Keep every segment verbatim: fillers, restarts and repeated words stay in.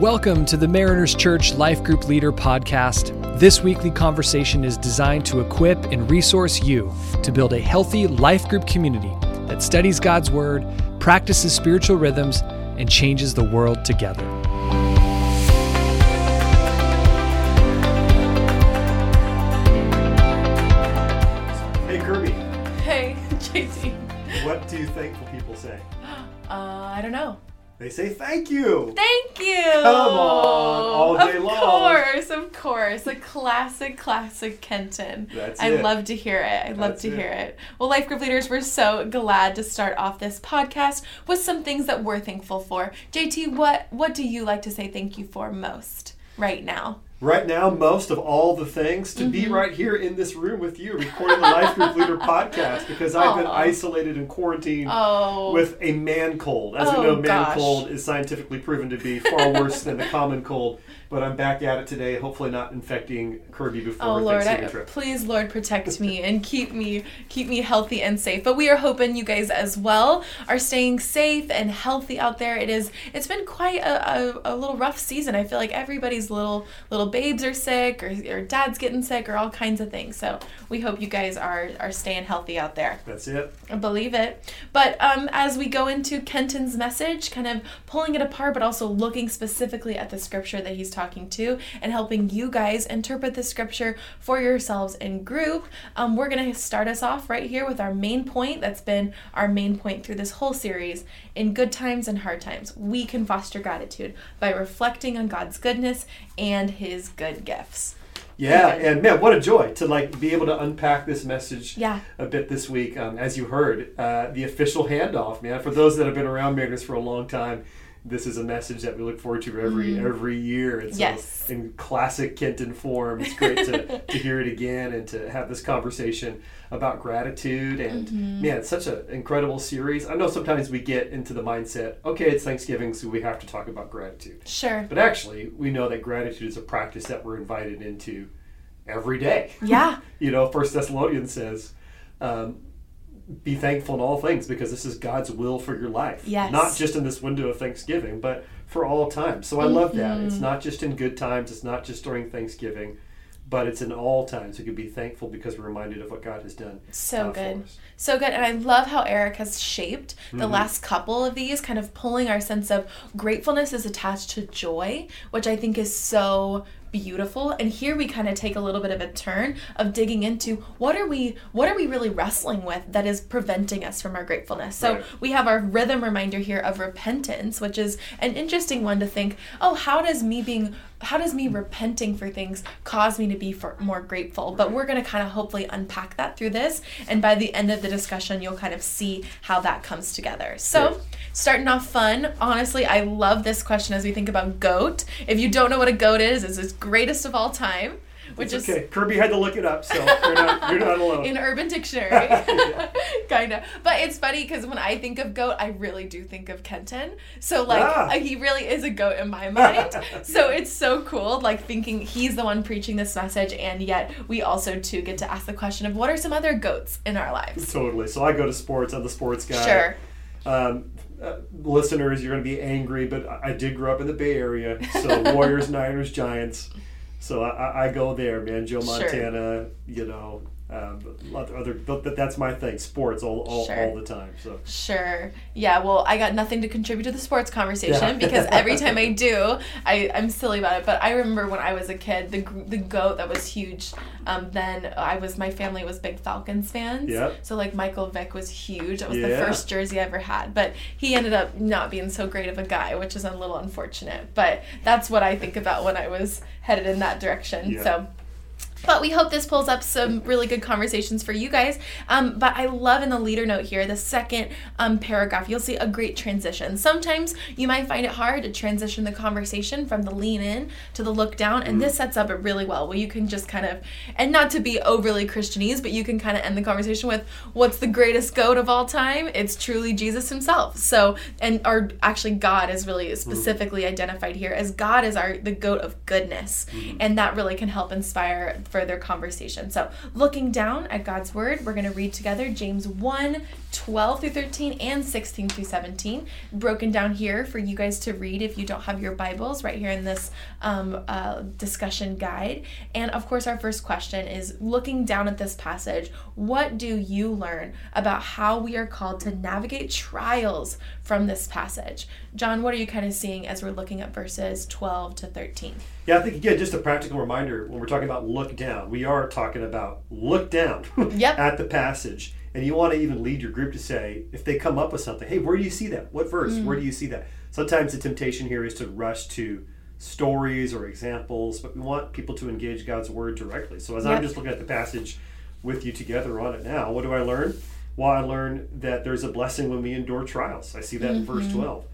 Welcome to the Mariner's Church Life Group Leader Podcast. This weekly conversation is designed to equip and resource you to build a healthy life group community that studies God's Word, practices spiritual rhythms, and changes the world together. Hey, Kirby. Hey, J C. What do thankful people say? Uh, I don't know. They say thank you. Thank you. Come on, all day long. Of course, of course. A classic, classic Kenton. That's it. I love to hear it. I love to hear it. Well, Life Group Leaders, we're so glad to start off this podcast with some things that we're thankful for. J T, what, what do you like to say thank you for most right now? Right now, most of all the things, to mm-hmm. be right here in this room with you, recording the Life Group Leader podcast, because I've Aww. been isolated and quarantined oh. with a man cold. As oh, we know, man gosh. cold is scientifically proven to be far worse than the common cold, but I'm back at it today, hopefully not infecting Kirby before oh, Lord, Thanksgiving I, trip. Please, Lord, protect me and keep me keep me healthy and safe. But we are hoping you guys as well are staying safe and healthy out there. It is, it's been quite a, a, a little rough season. I feel like everybody's little little babes are sick, or, or dad's getting sick, or all kinds of things. So we hope you guys are are staying healthy out there. That's it. I believe it. But um, as we go into Kenton's message, kind of pulling it apart, but also looking specifically at the scripture that he's talking to and helping you guys interpret the scripture for yourselves in group, um, we're going to start us off right here with our main point. That's been our main point through this whole series. In good times and hard times, we can foster gratitude by reflecting on God's goodness and his good gifts. Yeah, and man, what a joy to like be able to unpack this message yeah. a bit this week. Um, as you heard, uh, the official handoff, man. For those that have been around Mariners for a long time, this is a message that we look forward to every mm. every year. And so yes. in classic Kenton form, it's great to, to hear it again and to have this conversation about gratitude. And mm-hmm. man, it's such an incredible series. I know sometimes we get into the mindset, okay, it's Thanksgiving, so we have to talk about gratitude. Sure. But actually, we know that gratitude is a practice that we're invited into every day. Yeah. You know, First Thessalonians says, um, be thankful in all things, because this is God's will for your life. Yes. Not just in this window of Thanksgiving, but for all time. So I mm-hmm. love that. It's not just in good times. It's not just during Thanksgiving, but it's in all times. We can be thankful because we're reminded of what God has done. So uh, good. So good. And I love how Eric has shaped the mm-hmm. last couple of these, kind of pulling our sense of gratefulness is attached to joy, which I think is so beautiful. And here we kind of take a little bit of a turn of digging into what are we what are we really wrestling with that is preventing us from our gratefulness. So right. we have our rhythm reminder here of repentance, which is an interesting one to think, oh, how does me being how does me repenting for things cause me to be for more grateful? But we're going to kind of hopefully unpack that through this, and by the end of the discussion you'll kind of see how that comes together. So right. starting off fun, honestly, I love this question as we think about goat. If you don't know what a goat is, it's this greatest of all time, which it's is okay. Kirby had to look it up, so you're not, you're not alone. In Urban Dictionary, kind of. But it's funny because when I think of goat, I really do think of Kenton. So like ah. uh, he really is a goat in my mind. So it's so cool, like thinking he's the one preaching this message, and yet we also too get to ask the question of what are some other goats in our lives. Totally. So I go to sports. I'm the sports guy. Sure. Um, Uh, listeners, you're going to be angry, but I, I did grow up in the Bay Area, so Warriors, Niners, Giants, so I, I go there, man. Joe Montana, sure. you know, um, other, but that's my thing, sports all all, sure. all the time. So sure, yeah. Well, I got nothing to contribute to the sports conversation yeah. because every time I do, I I'm silly about it. But I remember when I was a kid, the the goat that was huge. Um, then I was my family was big Falcons fans. Yep. So like Michael Vick was huge. That was yeah. the first jersey I ever had. But he ended up not being so great of a guy, which is a little unfortunate. But that's what I think about when I was headed in that direction. Yep. So. But we hope this pulls up some really good conversations for you guys. Um, but I love in the leader note here, the second um, paragraph, you'll see a great transition. Sometimes you might find it hard to transition the conversation from the lean in to the look down. And mm-hmm. this sets up it really well, where you can just kind of, and not to be overly Christianese, but you can kind of end the conversation with, what's the greatest goat of all time? It's truly Jesus himself. So, and our actually God is really specifically mm-hmm. identified here as God is our the goat of goodness. Mm-hmm. And that really can help inspire further conversation. So looking down at God's word, we're going to read together James one, twelve through thirteen and sixteen through seventeen, broken down here for you guys to read if you don't have your Bibles right here in this um, uh, discussion guide. And of course, our first question is, looking down at this passage, what do you learn about how we are called to navigate trials from this passage? John, what are you kind of seeing as we're looking at verses twelve to thirteen? Yeah, I think, again, just a practical reminder, when we're talking about look down, we are talking about look down yep. at the passage. And you want to even lead your group to say, if they come up with something, hey, where do you see that? What verse? Mm. Where do you see that? Sometimes the temptation here is to rush to stories or examples, but we want people to engage God's word directly. So as yep. I'm just looking at the passage with you together on it now, what do I learn? Well, I learned that there's a blessing when we endure trials. I see that mm-hmm. in verse twelve.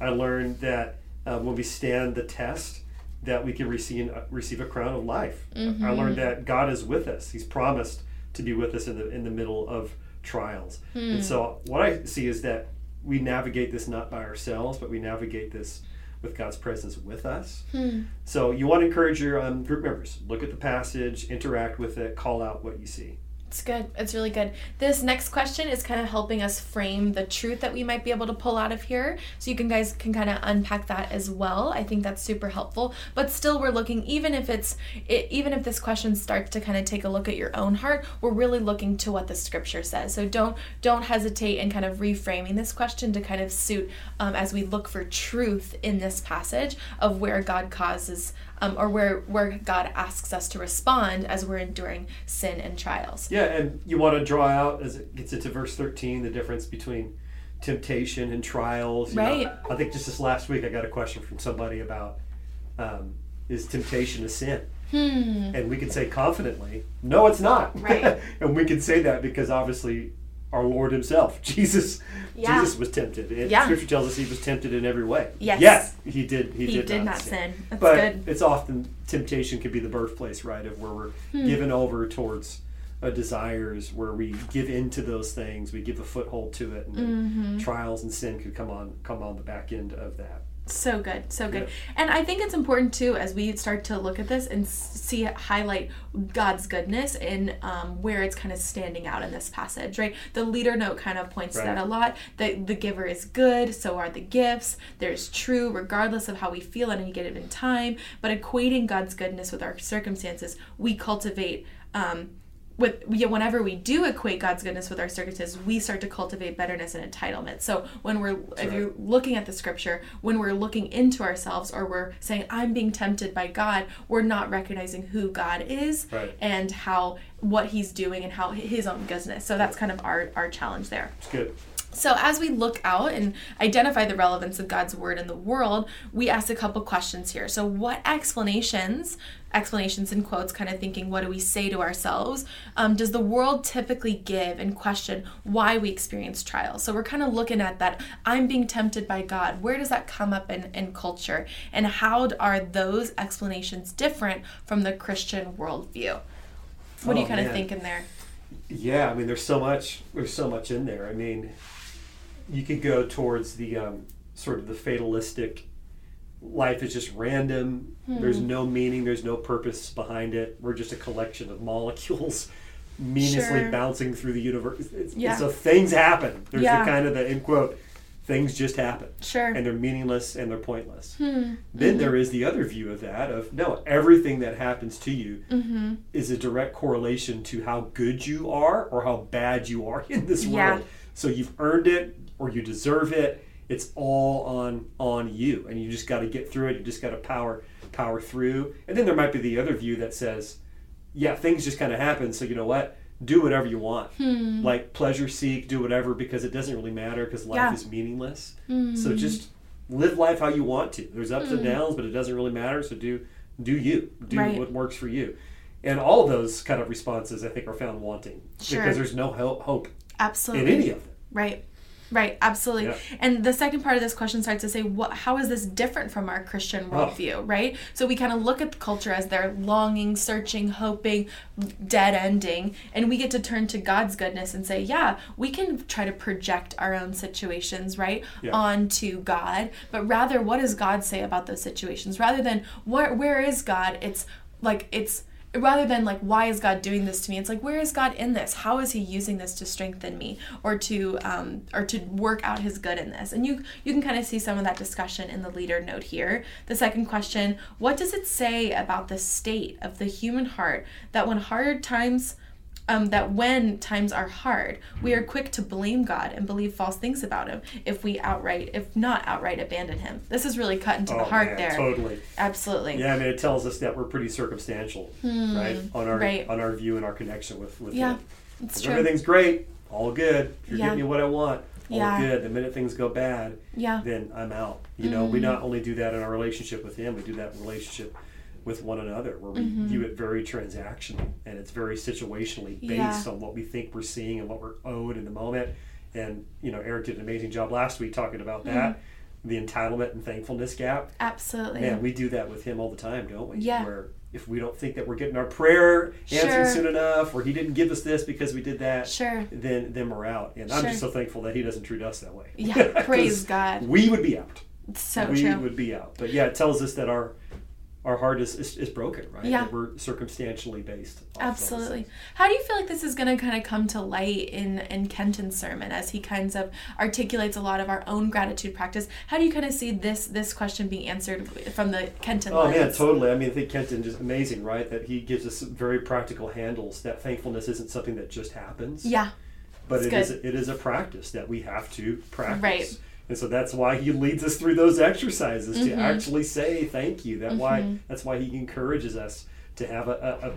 I learned that uh, when we stand the test, that we can receive, uh, receive a crown of life. Mm-hmm. I learned that God is with us. He's promised to be with us in the in the middle of trials. Mm. And so what I see is that we navigate this not by ourselves, but we navigate this with God's presence with us. Mm. So you want to encourage your um, group members, look at the passage, interact with it, call out what you see. It's good. It's really good. This next question is kind of helping us frame the truth that we might be able to pull out of here. So you can guys can kind of unpack that as well. I think that's super helpful. But still, we're looking, even if it's it, even if this question starts to kind of take a look at your own heart, we're really looking to what the scripture says. So don't don't hesitate in kind of reframing this question to kind of suit um, as we look for truth in this passage of where God causes um, or where where God asks us to respond as we're enduring sin and trials. Yeah. And you want to draw out, as it gets into verse thirteen, the difference between temptation and trials. You right. know, I think just this last week I got a question from somebody about, um, is temptation a sin? Hmm. And we can say confidently, no, it's not. Right. And we can say that because obviously our Lord himself, Jesus, yeah. Jesus was tempted. And yeah. Scripture tells us he was tempted in every way. Yes. Yes, he did He, he did, did not, not sin. sin. That's but good. It's often, temptation could be the birthplace, right, of where we're hmm. given over towards desires, where we give into those things, we give a foothold to it, and mm-hmm. trials and sin could come on come on the back end of that. So good, so good. Yeah. And I think it's important too, as we start to look at this and see highlight God's goodness in um, where it's kind of standing out in this passage, right? The leader note kind of points right. to that a lot. That the giver is good, so are the gifts. There's true, regardless of how we feel at any given time. But equating God's goodness with our circumstances, we cultivate. Um, With whenever we do equate God's goodness with our circumstances, we start to cultivate bitterness and entitlement. So when we're, That's if right. you're looking at the scripture, when we're looking into ourselves or we're saying, I'm being tempted by God, we're not recognizing who God is right. and how what he's doing and how his own goodness. So that's kind of our, our challenge there. That's good. So as we look out and identify the relevance of God's word in the world, we asked a couple questions here. So what explanations, explanations in quotes, kind of thinking, what do we say to ourselves, um, does the world typically give and question why we experience trials? So we're kind of looking at that, I'm being tempted by God. Where does that come up in, in culture? And how are those explanations different from the Christian worldview? What oh, do you kind man. of think in there? Yeah, I mean, there's so much, there's so much in there. I mean... You could go towards the um, sort of the fatalistic, life is just random, hmm. there's no meaning, there's no purpose behind it, we're just a collection of molecules meaninglessly sure. bouncing through the universe. It's, yeah. So things happen. There's yeah. the kind of the, end quote, things just happen. Sure. And they're meaningless and they're pointless. Hmm. Then mm-hmm. there is the other view of that, of no, everything that happens to you mm-hmm. is a direct correlation to how good you are or how bad you are in this yeah. world. So you've earned it, or you deserve it. It's all on on you, and you just got to get through it. You just got to power power through. And then there might be the other view that says, yeah, things just kind of happen, so you know what? Do whatever you want. Hmm. Like, pleasure seek, do whatever, because it doesn't really matter, because life yeah. is meaningless. Hmm. So just live life how you want to. There's ups hmm. and downs, but it doesn't really matter, so do do you. Do right. what works for you. And all those kind of responses, I think, are found wanting, sure. because there's no hope Absolutely. in any of them. Right. Right, absolutely. Yeah. And the second part of this question starts to say, what, how is this different from our Christian worldview, oh. right? So we kind of look at the culture as they're longing, searching, hoping, dead ending, and we get to turn to God's goodness and say, yeah, we can try to project our own situations, right, yeah. onto God, but rather, what does God say about those situations? Rather than, what, where is God? It's like, it's, rather than like, why is God doing this to me? It's like, where is God in this? How is he using this to strengthen me or to um, or to work out his good in this? And you you can kind of see some of that discussion in the leader note here. The second question, what does it say about the state of the human heart that when hard times Um, that when times are hard, we are quick to blame God and believe false things about him if we outright, if not outright, abandon him. This is really cut into oh, the heart man, there. Totally. Absolutely. Yeah, I mean, it tells us that we're pretty circumstantial, hmm, right? On our right. on our view and our connection with, with yeah, him. It's true. Everything's great, all good, you're yeah. giving me what I want, all yeah. good. The minute things go bad, yeah. then I'm out. You know, mm. we not only do that in our relationship with him, we do that in relationship with one another, where we mm-hmm. view it very transactional, and it's very situationally based yeah. on what we think we're seeing and what we're owed in the moment. And, you know, Eric did an amazing job last week talking about mm-hmm. that, the entitlement and thankfulness gap. Absolutely. Man, we do that with him all the time, don't we? Yeah. Where if we don't think that we're getting our prayer answered sure. soon enough, or he didn't give us this because we did that, sure. then, then we're out. And sure. I'm just so thankful that he doesn't treat us that way. Yeah, praise God. We would be out. It's so we true. We would be out. But yeah, it tells us that our Our heart is, is, is broken, right? Yeah. Like we're circumstantially based. Absolutely. How do you feel like this is going to kind of come to light in, in Kenton's sermon as he kind of articulates a lot of our own gratitude practice? How do you kind of see this this question being answered from the Kenton Oh, lens? Man, totally. I mean, I think Kenton is amazing, right? That he gives us very practical handles, that thankfulness isn't something that just happens. Yeah. But it is, it is a practice that we have to practice. Right. And so that's why he leads us through those exercises mm-hmm. to actually say thank you. That mm-hmm. why that's why he encourages us to have a, a, a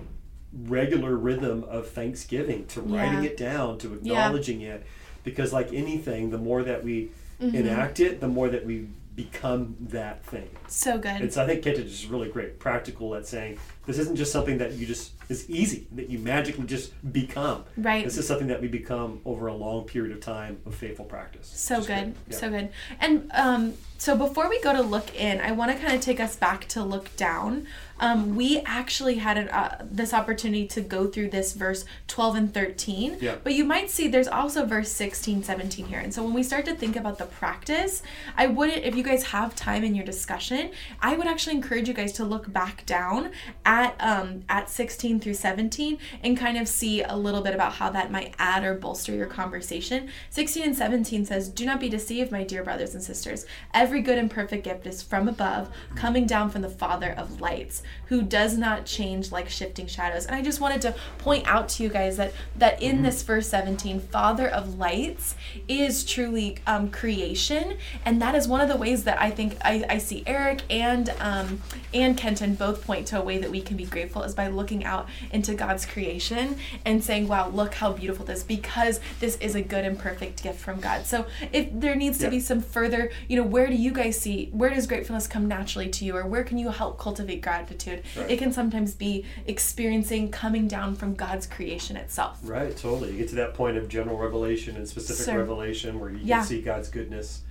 regular rhythm of thanksgiving, to yeah. writing it down, to acknowledging yeah. it. Because like anything, the more that we mm-hmm. enact it, the more that we become that thing. So good. And so I think Kenton is really great, practical at saying this isn't just something that you just is easy, that you magically just become. Right. This is something that we become over a long period of time of faithful practice. So good. good. Yeah. So good. And um, so before we go to look in, I want to kind of take us back to look down. Um, we actually had an, uh, this opportunity to go through this verse twelve and thirteen, yeah. but you might see there's also verse sixteen, seventeen here. And so when we start to think about the practice, I wouldn't, if you guys have time in your discussion, I would actually encourage you guys to look back down at um, at sixteen through seventeen and kind of see a little bit about how that might add or bolster your conversation. sixteen and seventeen says, "Do not be deceived, my dear brothers and sisters. Every good and perfect gift is from above, coming down from the Father of lights, who does not change like shifting shadows." And I just wanted to point out to you guys that that in this verse seventeen, Father of lights is truly um, creation, and that is one of the ways that I think I, I see Eric and um, and Kenton both point to a way that we can be grateful is by looking out into God's creation and saying, "Wow, look how beautiful this!" Because this is a good and perfect gift from God. So if there needs to yeah. be some further, you know, where do you guys see? Where does gratefulness come naturally to you, or where can you help cultivate gratitude? Right. It can sometimes be experiencing coming down from God's creation itself. Right, totally. You get to that point of general revelation and specific so, revelation where you yeah. can see God's goodness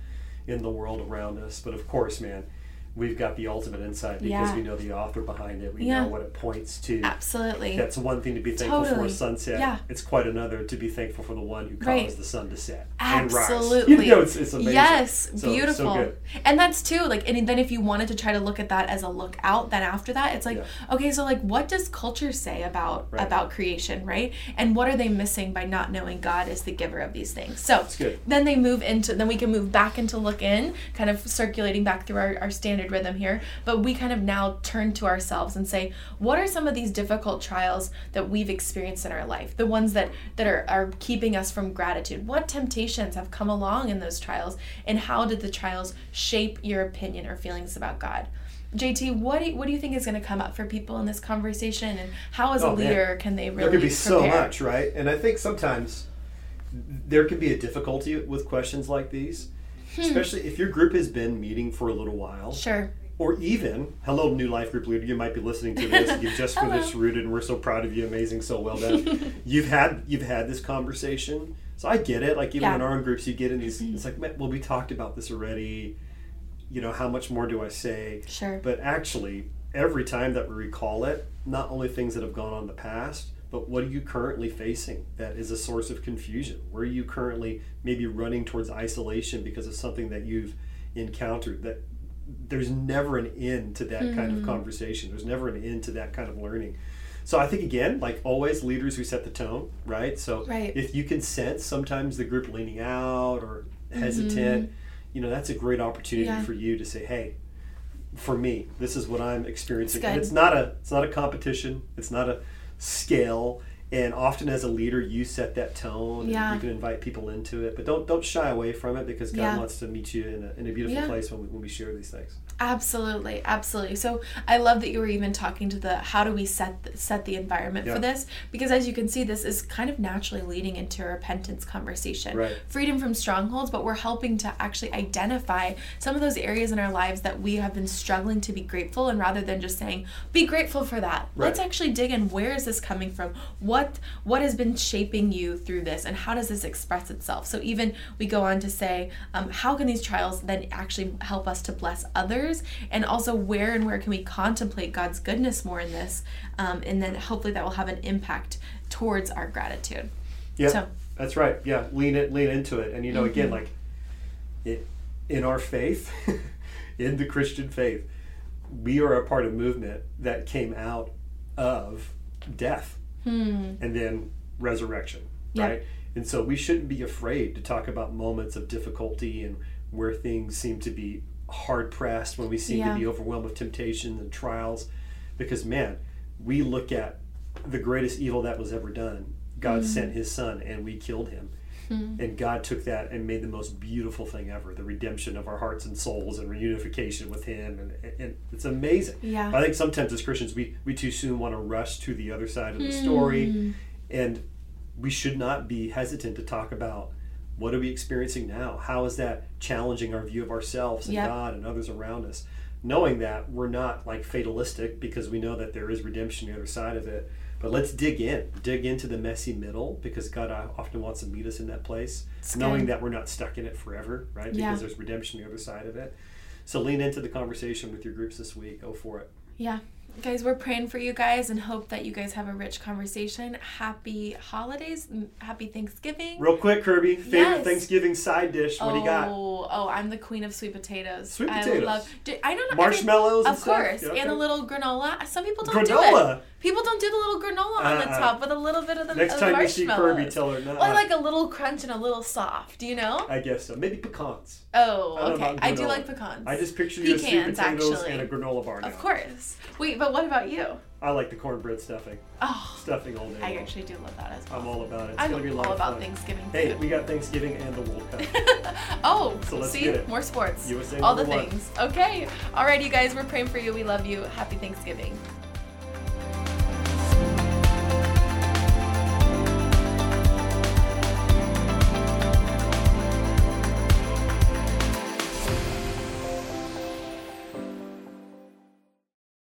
in the world around us. But of course, man, we've got the ultimate insight because yeah. we know the author behind it. We yeah. know what it points to. Absolutely. That's one thing to be thankful totally. for a sunset. Yeah. It's quite another to be thankful for the one who right. caused the sun to set Absolutely. and rise. You know, it's, it's amazing. Yes, so, beautiful. So good. And that's too, like, and then if you wanted to try to look at that as a look out, then after that, it's like, yeah. okay, so like, what does culture say about, right. about creation, right? And what are they missing by not knowing God is the giver of these things? So that's good. Then they move into, then we can move back into look in, kind of circulating back through our, our standard rhythm here, but we kind of now turn to ourselves and say, what are some of these difficult trials that we've experienced in our life, the ones that that are, are keeping us from gratitude? What temptations have come along in those trials, and how did the trials shape your opinion or feelings about God? J T, what do you, what do you think is going to come up for people in this conversation, and how as oh, a leader man. can they really there could be prepare? So much, right? And I think sometimes there can be a difficulty with questions like these, especially if your group has been meeting for a little while. Sure. Or even, hello, new Life Group Leader, you might be listening to this, and you've just finished Rooted, and we're so proud of you, amazing, so well done. You've had you've had this conversation, so I get it. Like, even yeah. in our own groups, you get in these, it's like, man, well, we talked about this already. You know, how much more do I say? Sure. But actually, every time that we recall it, not only things that have gone on in the past, but what are you currently facing that is a source of confusion? Where are you currently maybe running towards isolation because of something that you've encountered? That there's never an end to that mm. kind of conversation. There's never an end to that kind of learning. So I think, again, like always, leaders who set the tone, right? So right. if you can sense sometimes the group leaning out or hesitant, mm-hmm. you know, that's a great opportunity yeah. for you to say, hey, for me, this is what I'm experiencing. And it's not a it's not a competition. It's not a scale. And often as a leader, you set that tone yeah. and you can invite people into it. But don't don't shy away from it, because God yeah. wants to meet you in a, in a beautiful yeah. place when we, when we share these things. Absolutely. Absolutely. So I love that you were even talking to the how do we set the, set the environment yeah. for this, because as you can see, this is kind of naturally leading into a repentance conversation. Right. Freedom from strongholds, but we're helping to actually identify some of those areas in our lives that we have been struggling to be grateful, and rather than just saying, be grateful for that, right. let's actually dig in. Where is this coming from? What What what has been shaping you through this, and how does this express itself? So even we go on to say, um, how can these trials then actually help us to bless others, and also where and where can we contemplate God's goodness more in this, um, and then hopefully that will have an impact towards our gratitude. Yeah, so. That's right. Yeah, lean it, lean into it, and you know, mm-hmm. again, like it, in our faith, in the Christian faith, we are a part of a movement that came out of death. And then resurrection, yep. right? And so we shouldn't be afraid to talk about moments of difficulty and where things seem to be hard pressed, when we seem yeah. to be overwhelmed with temptations and trials, because man, we look at the greatest evil that was ever done. God mm. sent his son and we killed him. Mm. And God took that and made the most beautiful thing ever, the redemption of our hearts and souls and reunification with him. And, and it's amazing. Yeah. But I think sometimes as Christians, we, we too soon want to rush to the other side of the mm. story. And we should not be hesitant to talk about, what are we experiencing now? How is that challenging our view of ourselves and yep. God and others around us? Knowing that we're not like fatalistic, because we know that there is redemption on the other side of it. But let's dig in, dig into the messy middle, because God often wants to meet us in that place, it's knowing good. That we're not stuck in it forever, right? Because yeah. there's redemption on the other side of it. So lean into the conversation with your groups this week. Go for it. Yeah. Guys, we're praying for you guys and hope that you guys have a rich conversation. Happy holidays. Happy Thanksgiving. Real quick, Kirby, favorite yes. Thanksgiving side dish. What oh, do you got? Oh, I'm the queen of sweet potatoes. Sweet potatoes. I love do, I don't know. Marshmallows every, and Of stuff. course. Yeah, okay. And a little granola. Some people don't granola. do it. People don't do the little granola on uh, the top with a little bit of the next of time you see Kirby, tell her no. Or like a little crunch and a little soft, you know? I guess so. Maybe pecans. Oh, I okay. I do like pecans. I just picture Pecans, you as sweet potatoes actually. And a granola bar now. Of course. Wait, but what about you? I like the cornbread stuffing. Oh. Stuffing all day. I long. actually do love that as well. I'm all about it. It's I'm gonna be a lot all of fun. about Thanksgiving. Hey, food. We got Thanksgiving and the World Cup. oh, so let's see, get it. More sports. U S A all the things. One. Okay. All right, you guys, we're praying for you. We love you. Happy Thanksgiving.